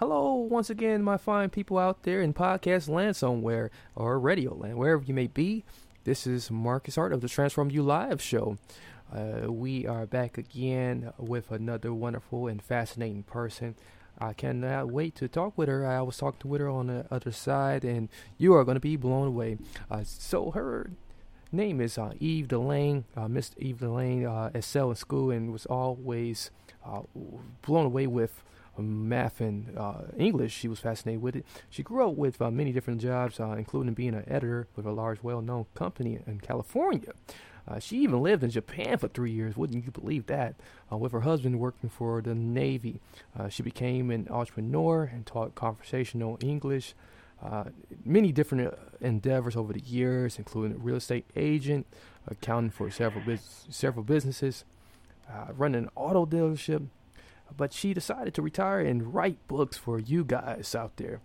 Hello, once again, my fine people out there in podcast land somewhere, or radio land, wherever you may be. This is Marcus Hart of the Transform You Live show. We are back again with another wonderful and fascinating person. I cannot wait to talk with her. I was talking with her on the other side, and you are going to be blown away. So her name is Eve DeLaine. Miss Eve DeLaine excelled in school and was always blown away with math and English. She was fascinated with it. She grew up with many different jobs, including being an editor with a large, well-known company in California. She even lived in Japan for 3 years. Wouldn't you believe that? With her husband working for the Navy. She became an entrepreneur and taught conversational English. Many different endeavors over the years, including a real estate agent, accounting for several businesses, running an auto dealership. But she decided to retire and write books for you guys out there,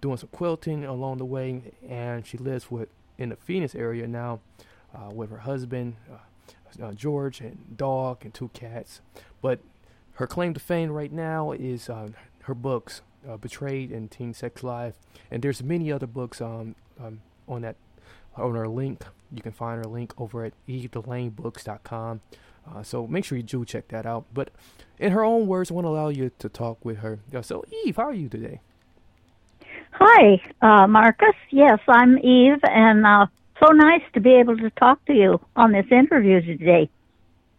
doing some quilting along the way. And she lives in the Phoenix area now with her husband, George, and dog and two cats. But her claim to fame right now is her books, Betrayed and Teen Sex Life. And there's many other books on her link. You can find her link over at evedelainebooks.com. So make sure you do check that out. But in her own words, I want to allow you to talk with her. So Eve, how are you today? Hi, Marcus. Yes, I'm Eve, and so nice to be able to talk to you on this interview today.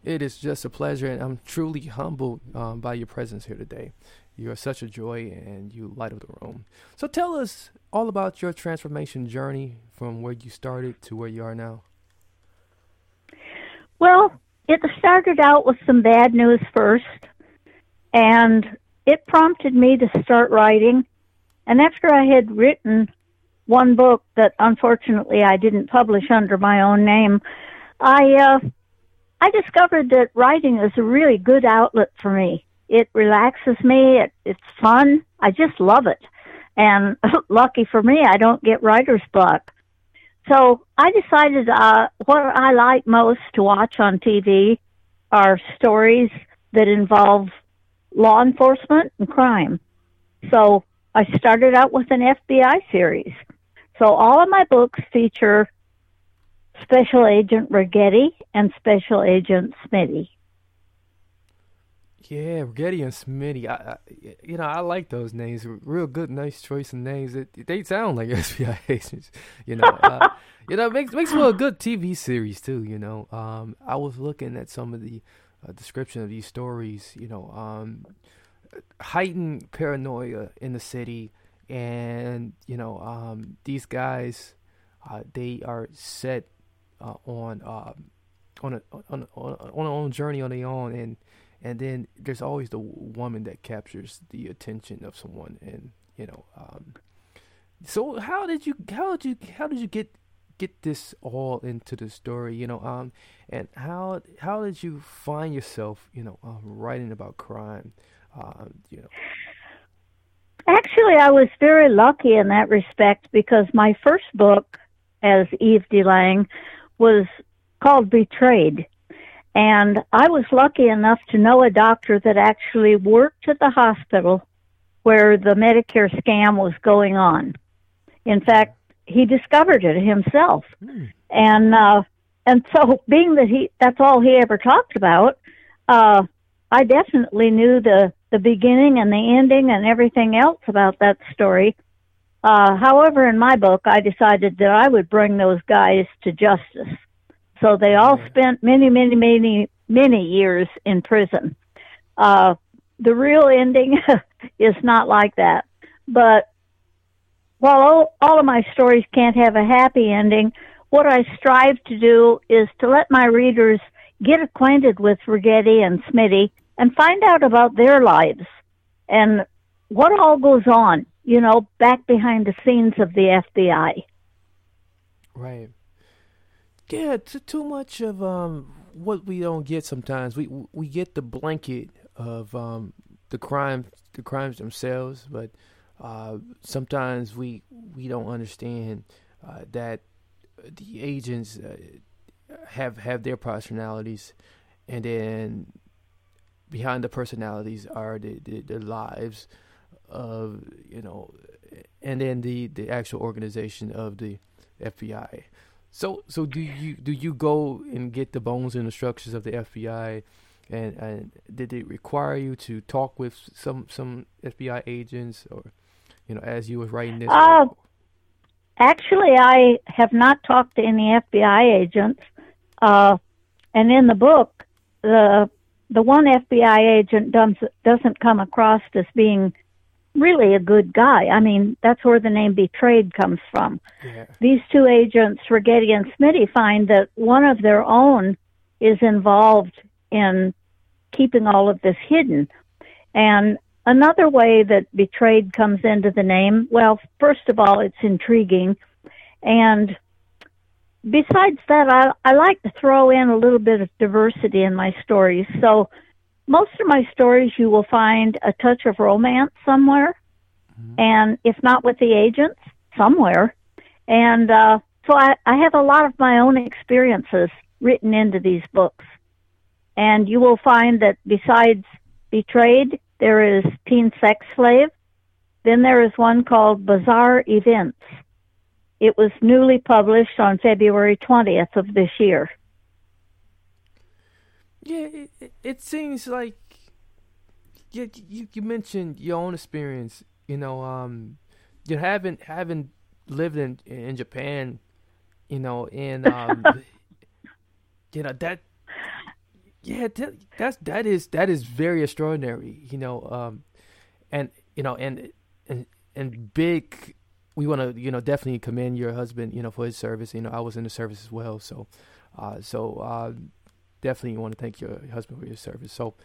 It is just a pleasure, and I'm truly humbled by your presence here today. You are such a joy, and you light up the room. So tell us all about your transformation journey from where you started to where you are now. Well, it started out with some bad news first, and it prompted me to start writing. And after I had written one book that unfortunately I didn't publish under my own name, I discovered that writing is a really good outlet for me. It relaxes me. It's fun. I just love it. And lucky for me, I don't get writer's block. So I decided what I like most to watch on TV are stories that involve law enforcement and crime. So I started out with an FBI series. So all of my books feature Special Agent Righetti and Special Agent Smitty. Yeah, Righetti and Smitty. I like those names. Real good, nice choice of names. They sound like FBI agents. Makes for a good TV series too. I was looking at some of the description of these stories. Heightened paranoia in the city, and these guys, they are set on their own journey on their own. And then there's always the woman that captures the attention of someone, and So how did you get this all into the story? And how did you find yourself writing about crime? Actually, I was very lucky in that respect because my first book as Eve DeLaine was called Betrayed. And I was lucky enough to know a doctor that actually worked at the hospital where the Medicare scam was going on. In fact, he discovered it himself. And so being that that's all he ever talked about, I definitely knew the beginning and the ending and everything else about that story. However, in my book, I decided that I would bring those guys to justice. So they all spent many, many, many, many years in prison. The real ending is not like that. But while all of my stories can't have a happy ending, what I strive to do is to let my readers get acquainted with Righetti and Smitty and find out about their lives and what all goes on, you know, back behind the scenes of the FBI. Right. Yeah, too much of what we don't get sometimes. We get the blanket of the crimes themselves, but sometimes we don't understand that the agents have their personalities, and then behind the personalities are the lives of, you know, and then the actual organization of the FBI. So do you go and get the bones and the structures of the FBI, and did it require you to talk with some FBI agents, or, you know, as you were writing this? Actually, I have not talked to any FBI agents, and in the book, the one FBI agent doesn't come across as being really a good guy. I mean, that's where the name Betrayed comes from. Yeah. These two agents, Righetti and Smitty, find that one of their own is involved in keeping all of this hidden. And another way that Betrayed comes into the name, well, first of all, it's intriguing. And besides that, I like to throw in a little bit of diversity in my stories. So most of my stories, you will find a touch of romance somewhere, mm-hmm. and if not with the agents, somewhere. And so I have a lot of my own experiences written into these books. And you will find that besides Betrayed, there is Teen Sex Slave. Then there is one called Bizarre Events. It was newly published on February 20th of this year. Yeah, it seems like you mentioned your own experience. You know, you haven't lived in Japan. You know, and you know that. Yeah, that is very extraordinary. You know, and you know, and big. We want to, you know, definitely commend your husband, you know, for his service. You know, I was in the service as well, so. Definitely want to thank your husband for your service. So,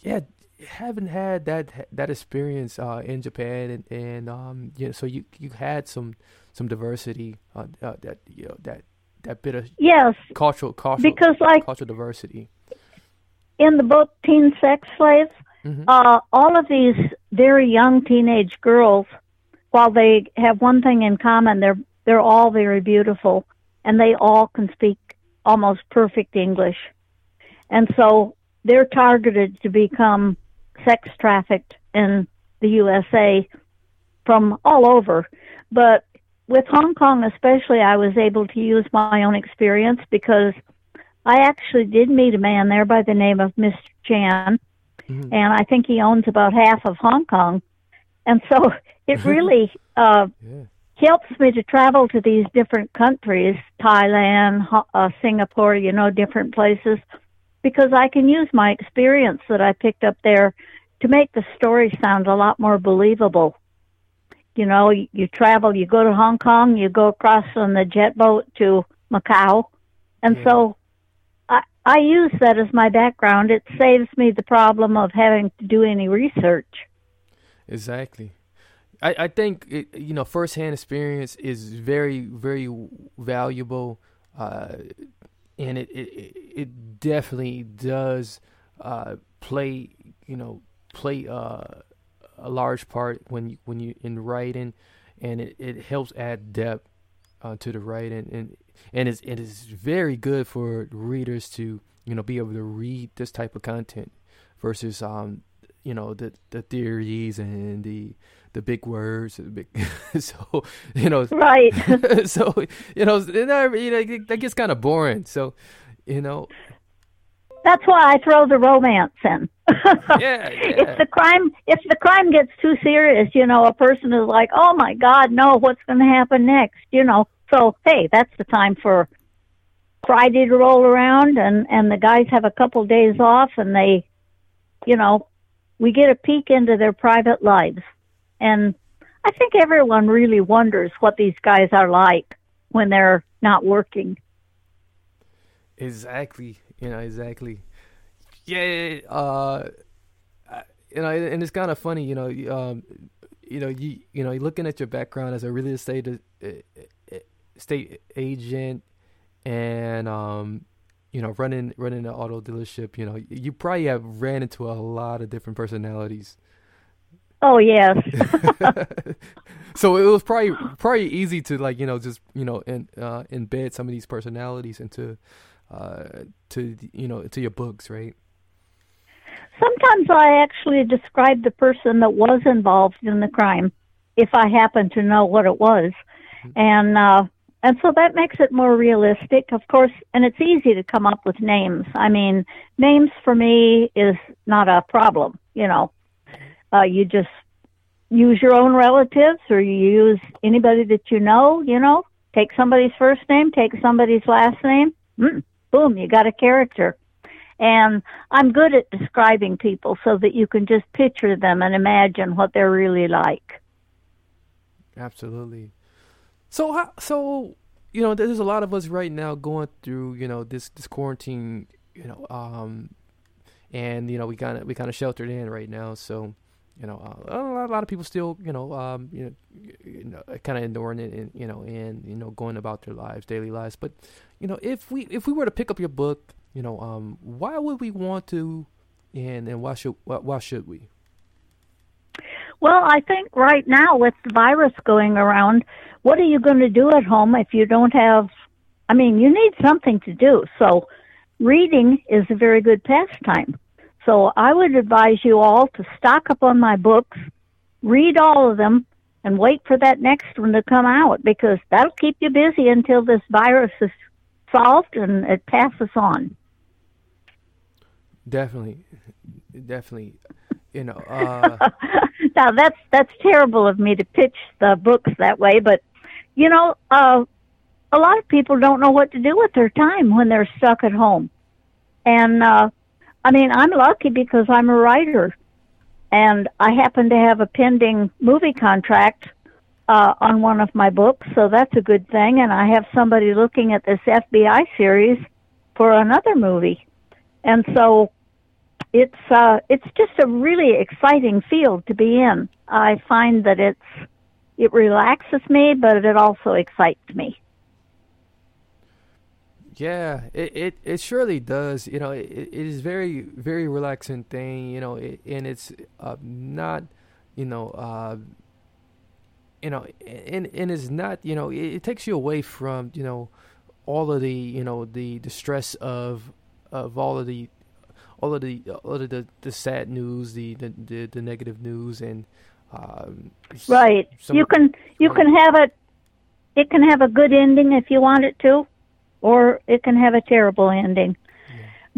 yeah, haven't had that experience in Japan, and yeah. So you had some diversity that you know, that bit of cultural diversity. In the book Teen Sex Slaves, mm-hmm. All of these very young teenage girls, while they have one thing in common, they're all very beautiful, and they all can speak almost perfect English. And so they're targeted to become sex trafficked in the USA from all over. But with Hong Kong especially, I was able to use my own experience because I actually did meet a man there by the name of Mr. Chan, mm-hmm. and I think he owns about half of Hong Kong. And so it really... helps me to travel to these different countries, Thailand, Singapore, you know, different places, because I can use my experience that I picked up there to make the story sound a lot more believable. You know, you travel, you go to Hong Kong, you go across on the jet boat to Macau. And so I use that as my background. It saves me the problem of having to do any research. Exactly. I think, you know, firsthand experience is very, very valuable, and it definitely does play a large part when you in writing, and it helps add depth to the writing, and it is very good for readers to, you know, be able to read this type of content versus you know, the theories and the big words, so, you know, right. So, you know, that gets kind of boring. So, you know, that's why I throw the romance in. Yeah. If the crime gets too serious, you know, a person is like, oh my God, no, what's going to happen next? You know, so hey, that's the time for Friday to roll around, and the guys have a couple days off, and they, you know, we get a peek into their private lives. And I think everyone really wonders what these guys are like when they're not working. Exactly. You know, exactly. Yeah. and it's kind of funny, you know, looking at your background as a real estate agent and, you know, running an auto dealership, you know, you probably have ran into a lot of different personalities. Oh, yes. So it was probably easy to, like, you know, just, you know, embed some of these personalities into, to your books, right? Sometimes I actually describe the person that was involved in the crime, if I happen to know what it was. And so that makes it more realistic, of course, and it's easy to come up with names. I mean, names for me is not a problem, you know. You just use your own relatives or you use anybody that you know, take somebody's first name, take somebody's last name, boom, you got a character. And I'm good at describing people so that you can just picture them and imagine what they're really like. Absolutely. So, you know, there's a lot of us right now going through, you know, this quarantine, you know, and, you know, we kind of sheltered in right now. So, you know, a lot of people still, you know, kind of enduring it and, you know, going about their lives, daily lives. But, you know, if we were to pick up your book, you know, why would we want to, and why should we? Well, I think right now with the virus going around, what are you going to do at home if you don't have, I mean, you need something to do. So reading is a very good pastime. So I would advise you all to stock up on my books, read all of them, and wait for that next one to come out, because that'll keep you busy until this virus is solved and it passes on. Definitely. You know, now that's terrible of me to pitch the books that way, but you know, a lot of people don't know what to do with their time when they're stuck at home. And I mean, I'm lucky because I'm a writer, and I happen to have a pending movie contract on one of my books, so that's a good thing. And I have somebody looking at this FBI series for another movie, and so. It's just a really exciting field to be in. I find that it relaxes me, but it also excites me. Yeah, it surely does. You know, it is very, very relaxing thing. You know, and it's not, you know, and it's not, you know, it takes you away from, you know, all of the, you know, the stress of all of the sad news, the negative news, and right. You can have it. It can have a good ending if you want it to, or it can have a terrible ending.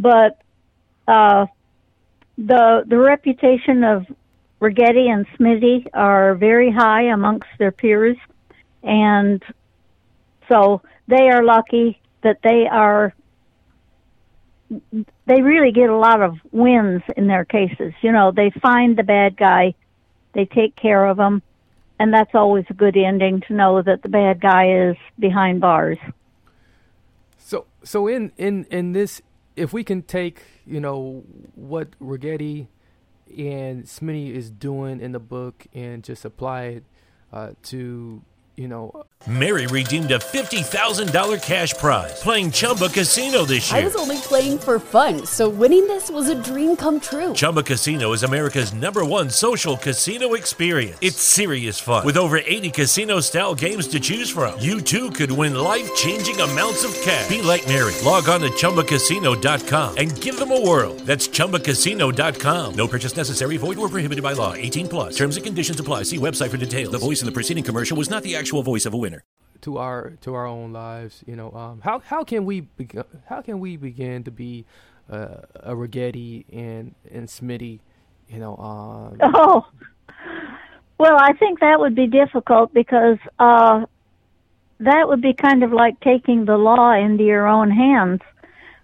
Yeah. But the reputation of Righetti and Smitty are very high amongst their peers, and so they are lucky that they are. They really get a lot of wins in their cases. You know, they find the bad guy, they take care of him, and that's always a good ending to know that the bad guy is behind bars. So in this, if we can take, you know, what Righetti and Smitty is doing in the book and just apply it to... You know, Mary redeemed a $50,000 cash prize playing Chumba Casino this year. I was only playing for fun, so winning this was a dream come true. Chumba Casino is America's #1 social casino experience. It's serious fun. With over 80 casino-style games to choose from, you too could win life-changing amounts of cash. Be like Mary. Log on to ChumbaCasino.com and give them a whirl. That's ChumbaCasino.com. No purchase necessary. Void or prohibited by law. 18+. Terms and conditions apply. See website for details. The voice in the preceding commercial was not the actual voice of a winner. To our own lives, you know, how can we begin to be a Righetti and Smitty, you know? Oh, well, I think that would be difficult, because that would be kind of like taking the law into your own hands.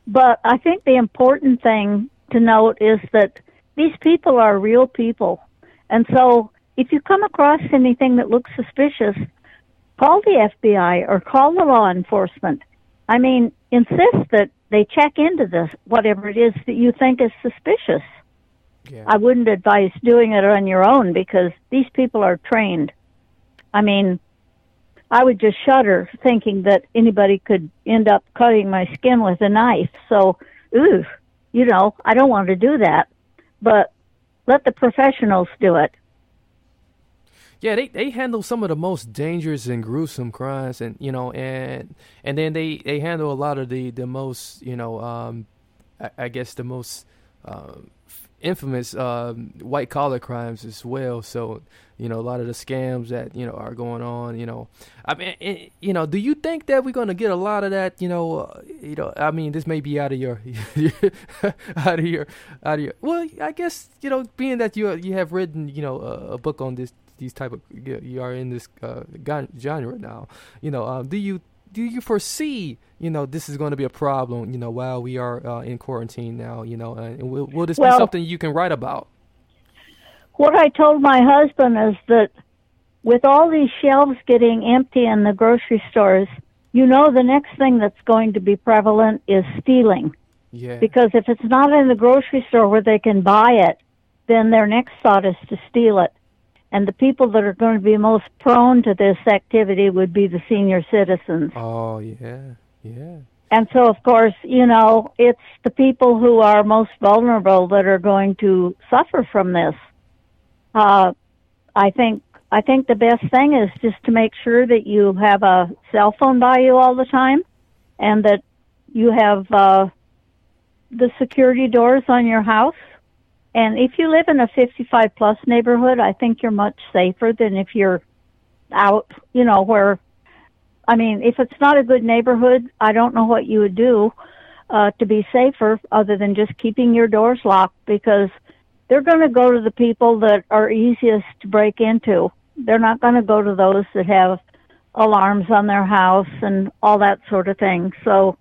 But I think the important thing to note is that these people are real people, and so if you come across anything that looks suspicious, call the FBI or call the law enforcement. I mean, insist that they check into this, whatever it is that you think is suspicious. Yeah. I wouldn't advise doing it on your own because these people are trained. I mean, I would just shudder thinking that anybody could end up cutting my skin with a knife. So, ooh, you know, I don't want to do that. But let the professionals do it. Yeah, they handle some of the most dangerous and gruesome crimes, and you know, and then they handle a lot of the most, you know, I guess the most infamous white collar crimes as well. So, you know, a lot of the scams that, you know, are going on, you know, I mean, it, you know, do you think that we're going to get a lot of that, you know, I mean, this may be out of your, well, I guess, you know, being that you have written, you know, a book on this, these type of, you are in this genre now, you know, do you foresee, you know, this is going to be a problem, you know, while we are in quarantine now, you know, and will this be something you can write about? What I told my husband is that with all these shelves getting empty in the grocery stores, you know, the next thing that's going to be prevalent is stealing. Yeah. Because if it's not in the grocery store where they can buy it, then their next thought is to steal it. And the people that are going to be most prone to this activity would be the senior citizens. Oh, yeah, yeah. And so, of course, you know, it's the people who are most vulnerable that are going to suffer from this. I think the best thing is just to make sure that you have a cell phone by you all the time and that you have the security doors on your house. And if you live in a 55-plus neighborhood, I think you're much safer than if you're out, you know, where, I mean, if it's not a good neighborhood, I don't know what you would do to be safer other than just keeping your doors locked, because they're going to go to the people that are easiest to break into. They're not going to go to those that have alarms on their house and all that sort of thing. So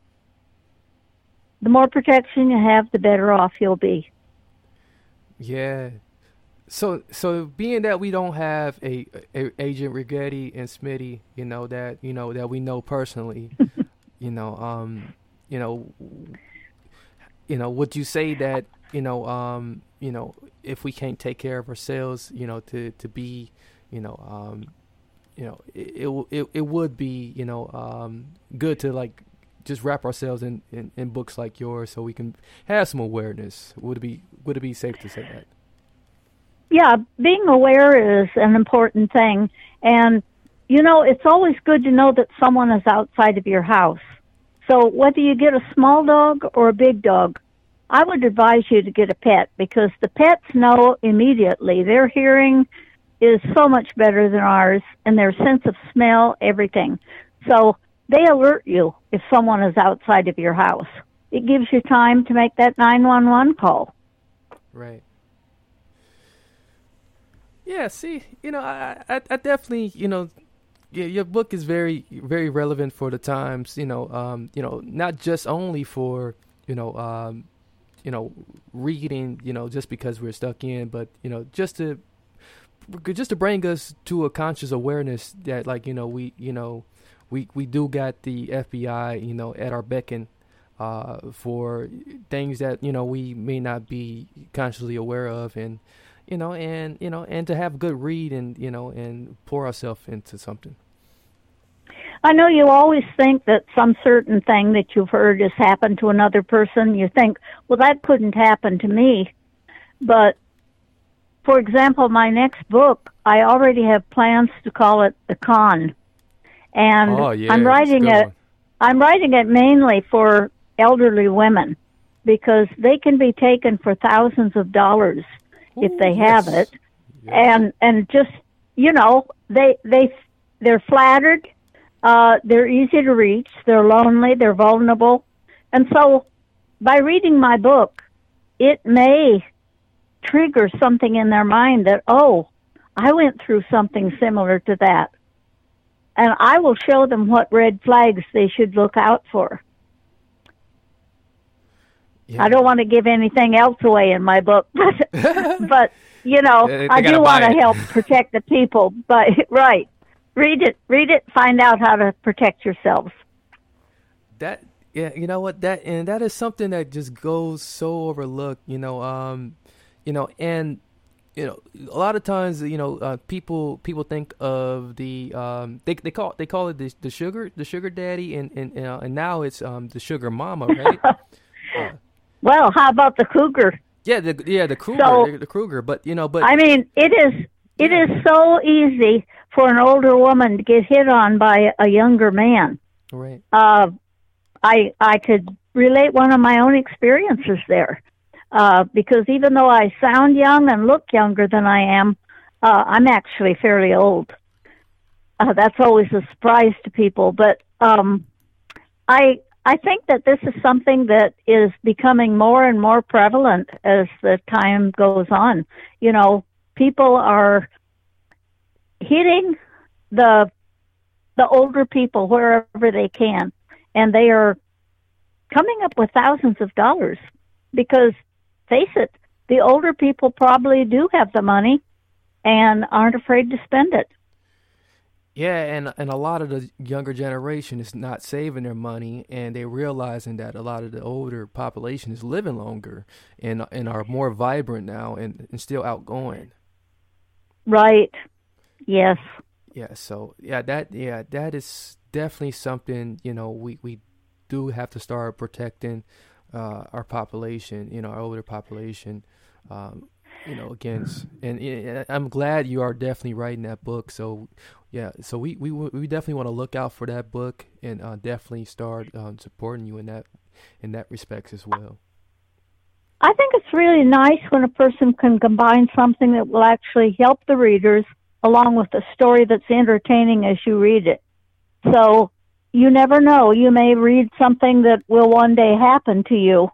the more protection you have, the better off you'll be. Yeah, so being that we don't have a Agent Righetti and Smitty, you know that we know personally, you know, would you say that if we can't take care of ourselves, you know, to be, it would be good to like just wrap ourselves in books like yours so we can have some awareness. Would it be safe to say that? Yeah, being aware is an important thing. And, you know, it's always good to know that someone is outside of your house. So whether you get a small dog or a big dog, I would advise you to get a pet because the pets know immediately. Their hearing is so much better than ours, and their sense of smell, everything. So they alert you if someone is outside of your house. It gives you time to make that 911 call. Right. Yeah, see, you know, I definitely, you know, your book is very, very relevant for the times, not just only for, reading, just because we're stuck in, but, just to bring us to a conscious awareness that, like, we do got the FBI, at our beckon for things that, we may not be consciously aware of and to have a good read and pour ourselves into something. I know you always think that some certain thing that you've heard has happened to another person. You think, well, that couldn't happen to me. But, for example, my next book, I already have plans to call it The Con. And I'm writing it mainly for elderly women because they can be taken for thousands of dollars if they have it. Yeah. And just, they're flattered. They're easy to reach. They're lonely. They're vulnerable. And so by reading my book, it may trigger something in their mind that, oh, I went through something similar to that. And I will show them what red flags they should look out for. Yeah. I don't want to give anything else away in my book, but I do want to help protect the people. But right, read it, find out how to protect yourselves. That yeah, you know what that and that is something that just goes so overlooked. a lot of times, people think of the they call it the sugar daddy, and now it's the sugar mama, right? Well, how about the cougar? Yeah, the Kruger. But I mean, it is so easy for an older woman to get hit on by a younger man. Right. I could relate one of my own experiences there. Because even though I sound young and look younger than I am, I'm actually fairly old. That's always a surprise to people. But I think that this is something that is becoming more and more prevalent as the time goes on. You know, people are hitting the older people wherever they can, and they are coming up with thousands of dollars because, face it, the older people probably do have the money and aren't afraid to spend it. Yeah, and a lot of the younger generation is not saving their money, and they're realizing that a lot of the older population is living longer and are more vibrant now and still outgoing. Right. Yes. Yeah. So that is definitely something we do have to start protecting our population, our older population. Against, and I'm glad you are definitely writing that book. So, yeah, so we definitely want to look out for that book and definitely start supporting you in that respects as well. I think it's really nice when a person can combine something that will actually help the readers along with a story that's entertaining as you read it. So you never know; you may read something that will one day happen to you.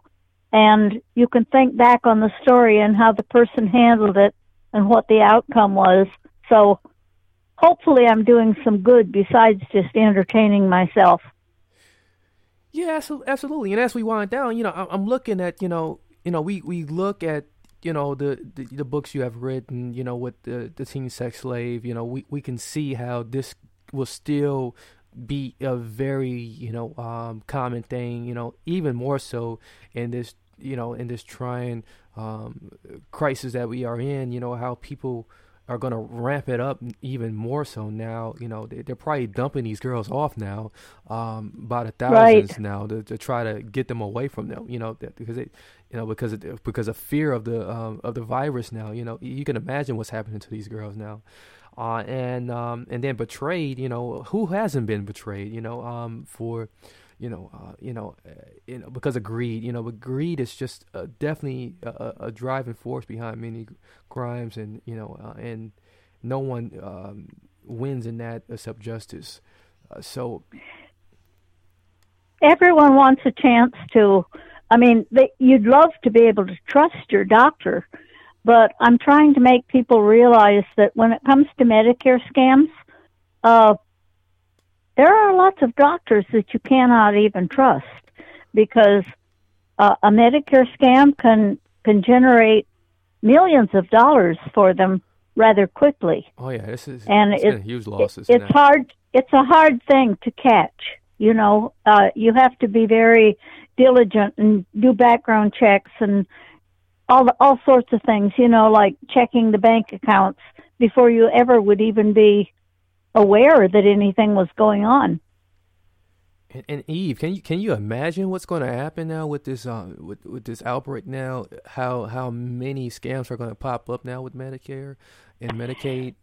And you can think back on the story and how the person handled it and what the outcome was. So hopefully I'm doing some good besides just entertaining myself. Yeah, absolutely. And as we wind down, I'm looking at, we look at, the books you have written, with the teen sex slave, we can see how this will still be a very, common thing, even more so in this, in this trying crisis that we are in, how people are going to ramp it up even more so now. They're probably dumping these girls off now by the thousands now to try to get them away from them, because of fear of the virus now. You can imagine what's happening to these girls now. And then betrayed, who hasn't been betrayed, because of greed, but greed is just definitely a driving force behind many crimes, and, and no one wins in that except justice. So everyone wants a chance to, you'd love to be able to trust your doctor. But I'm trying to make people realize that when it comes to Medicare scams, there are lots of doctors that you cannot even trust because a Medicare scam can generate millions of dollars for them rather quickly. Oh yeah, it's huge losses. It's hard. It's a hard thing to catch. You have to be very diligent and do background checks and all sorts of things, like checking the bank accounts before you ever would even be aware that anything was going on. And Eve, can you imagine what's going to happen now with this with this outbreak now? How many scams are going to pop up now with Medicare and Medicaid?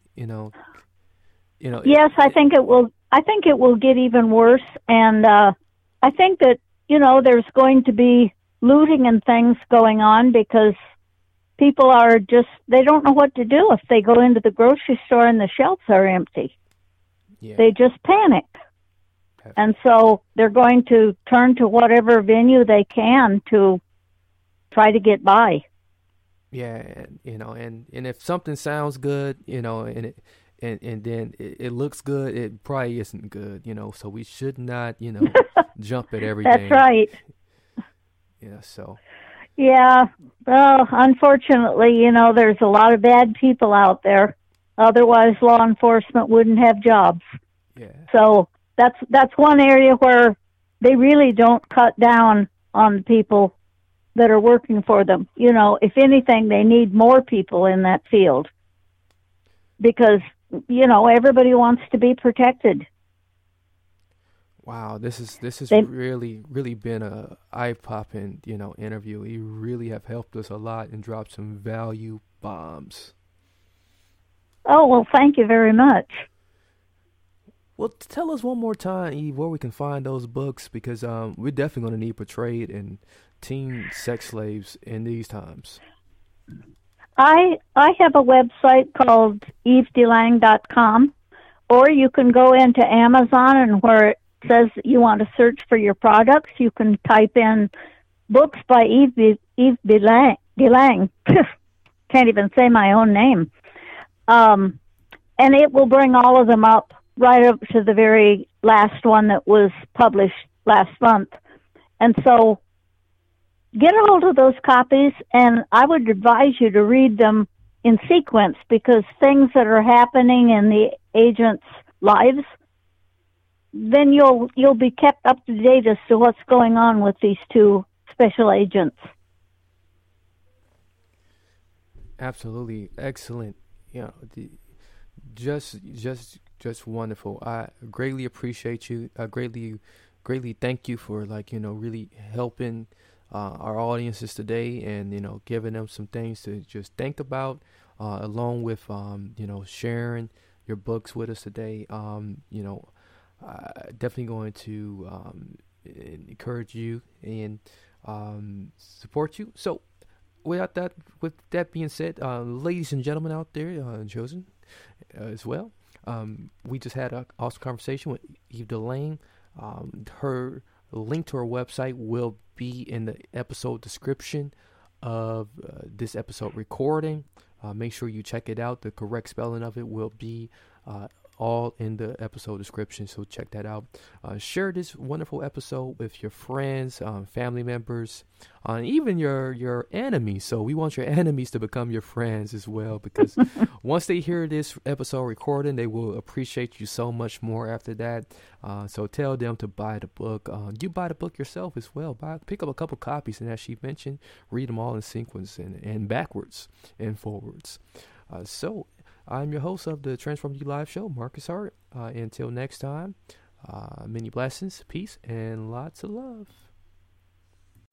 Yes, I think it will get even worse, and I think that there's going to be looting and things going on because people are they don't know what to do if they go into the grocery store and the shelves are empty. Yeah. They just panic. Okay. And so they're going to turn to whatever venue they can to try to get by. Yeah. And if something sounds good, and then it looks good, it probably isn't good, so we should not, jump at everything. That's right. Yeah, so. Yeah, well, unfortunately, there's a lot of bad people out there. Otherwise, law enforcement wouldn't have jobs. Yeah. So that's one area where they really don't cut down on people that are working for them. You know, if anything, they need more people in that field because, you know, everybody wants to be protected. Wow, this has really been a eye-popping, you know, interview. You really have helped us a lot and dropped some value bombs. Oh, well, thank you very much. Well, tell us one more time, Eve, where we can find those books, because we're definitely going to need portrayed and teen sex slaves in these times. I have a website called evedelaine.com, or you can go into Amazon, and where it says you want to search for your products, you can type in books by Eve DeLaine. Can't even say my own name. And it will bring all of them up right up to the very last one that was published last month. And so get a hold of those copies, and I would advise you to read them in sequence, because things that are happening in the agents' lives, then you'll be kept up to date as to what's going on with these two special agents. Absolutely. Excellent. You know, just wonderful. I greatly appreciate you. I greatly thank you for, like, you know, really helping our audiences today, and, you know, giving them some things to just think about, along with, you know, sharing your books with us today. You know, definitely going to encourage you and support you. So with that being said, ladies and gentlemen out there, chosen as well, we just had an awesome conversation with Eve DeLaine. Her link to her website will be in the episode description of this episode recording. Make sure you check it out. The correct spelling of it will be all in the episode description, so check that out. Share this wonderful episode with your friends, family members, even your enemies. So we want your enemies to become your friends as well, because once they hear this episode recording, they will appreciate you so much more after that. So tell them to buy the book. You buy the book yourself as well. Pick up a couple copies, and as she mentioned, read them all in sequence and backwards and forwards. So I'm your host of the Transform You Live show, Marcus Hart. Until next time, many blessings, peace, and lots of love.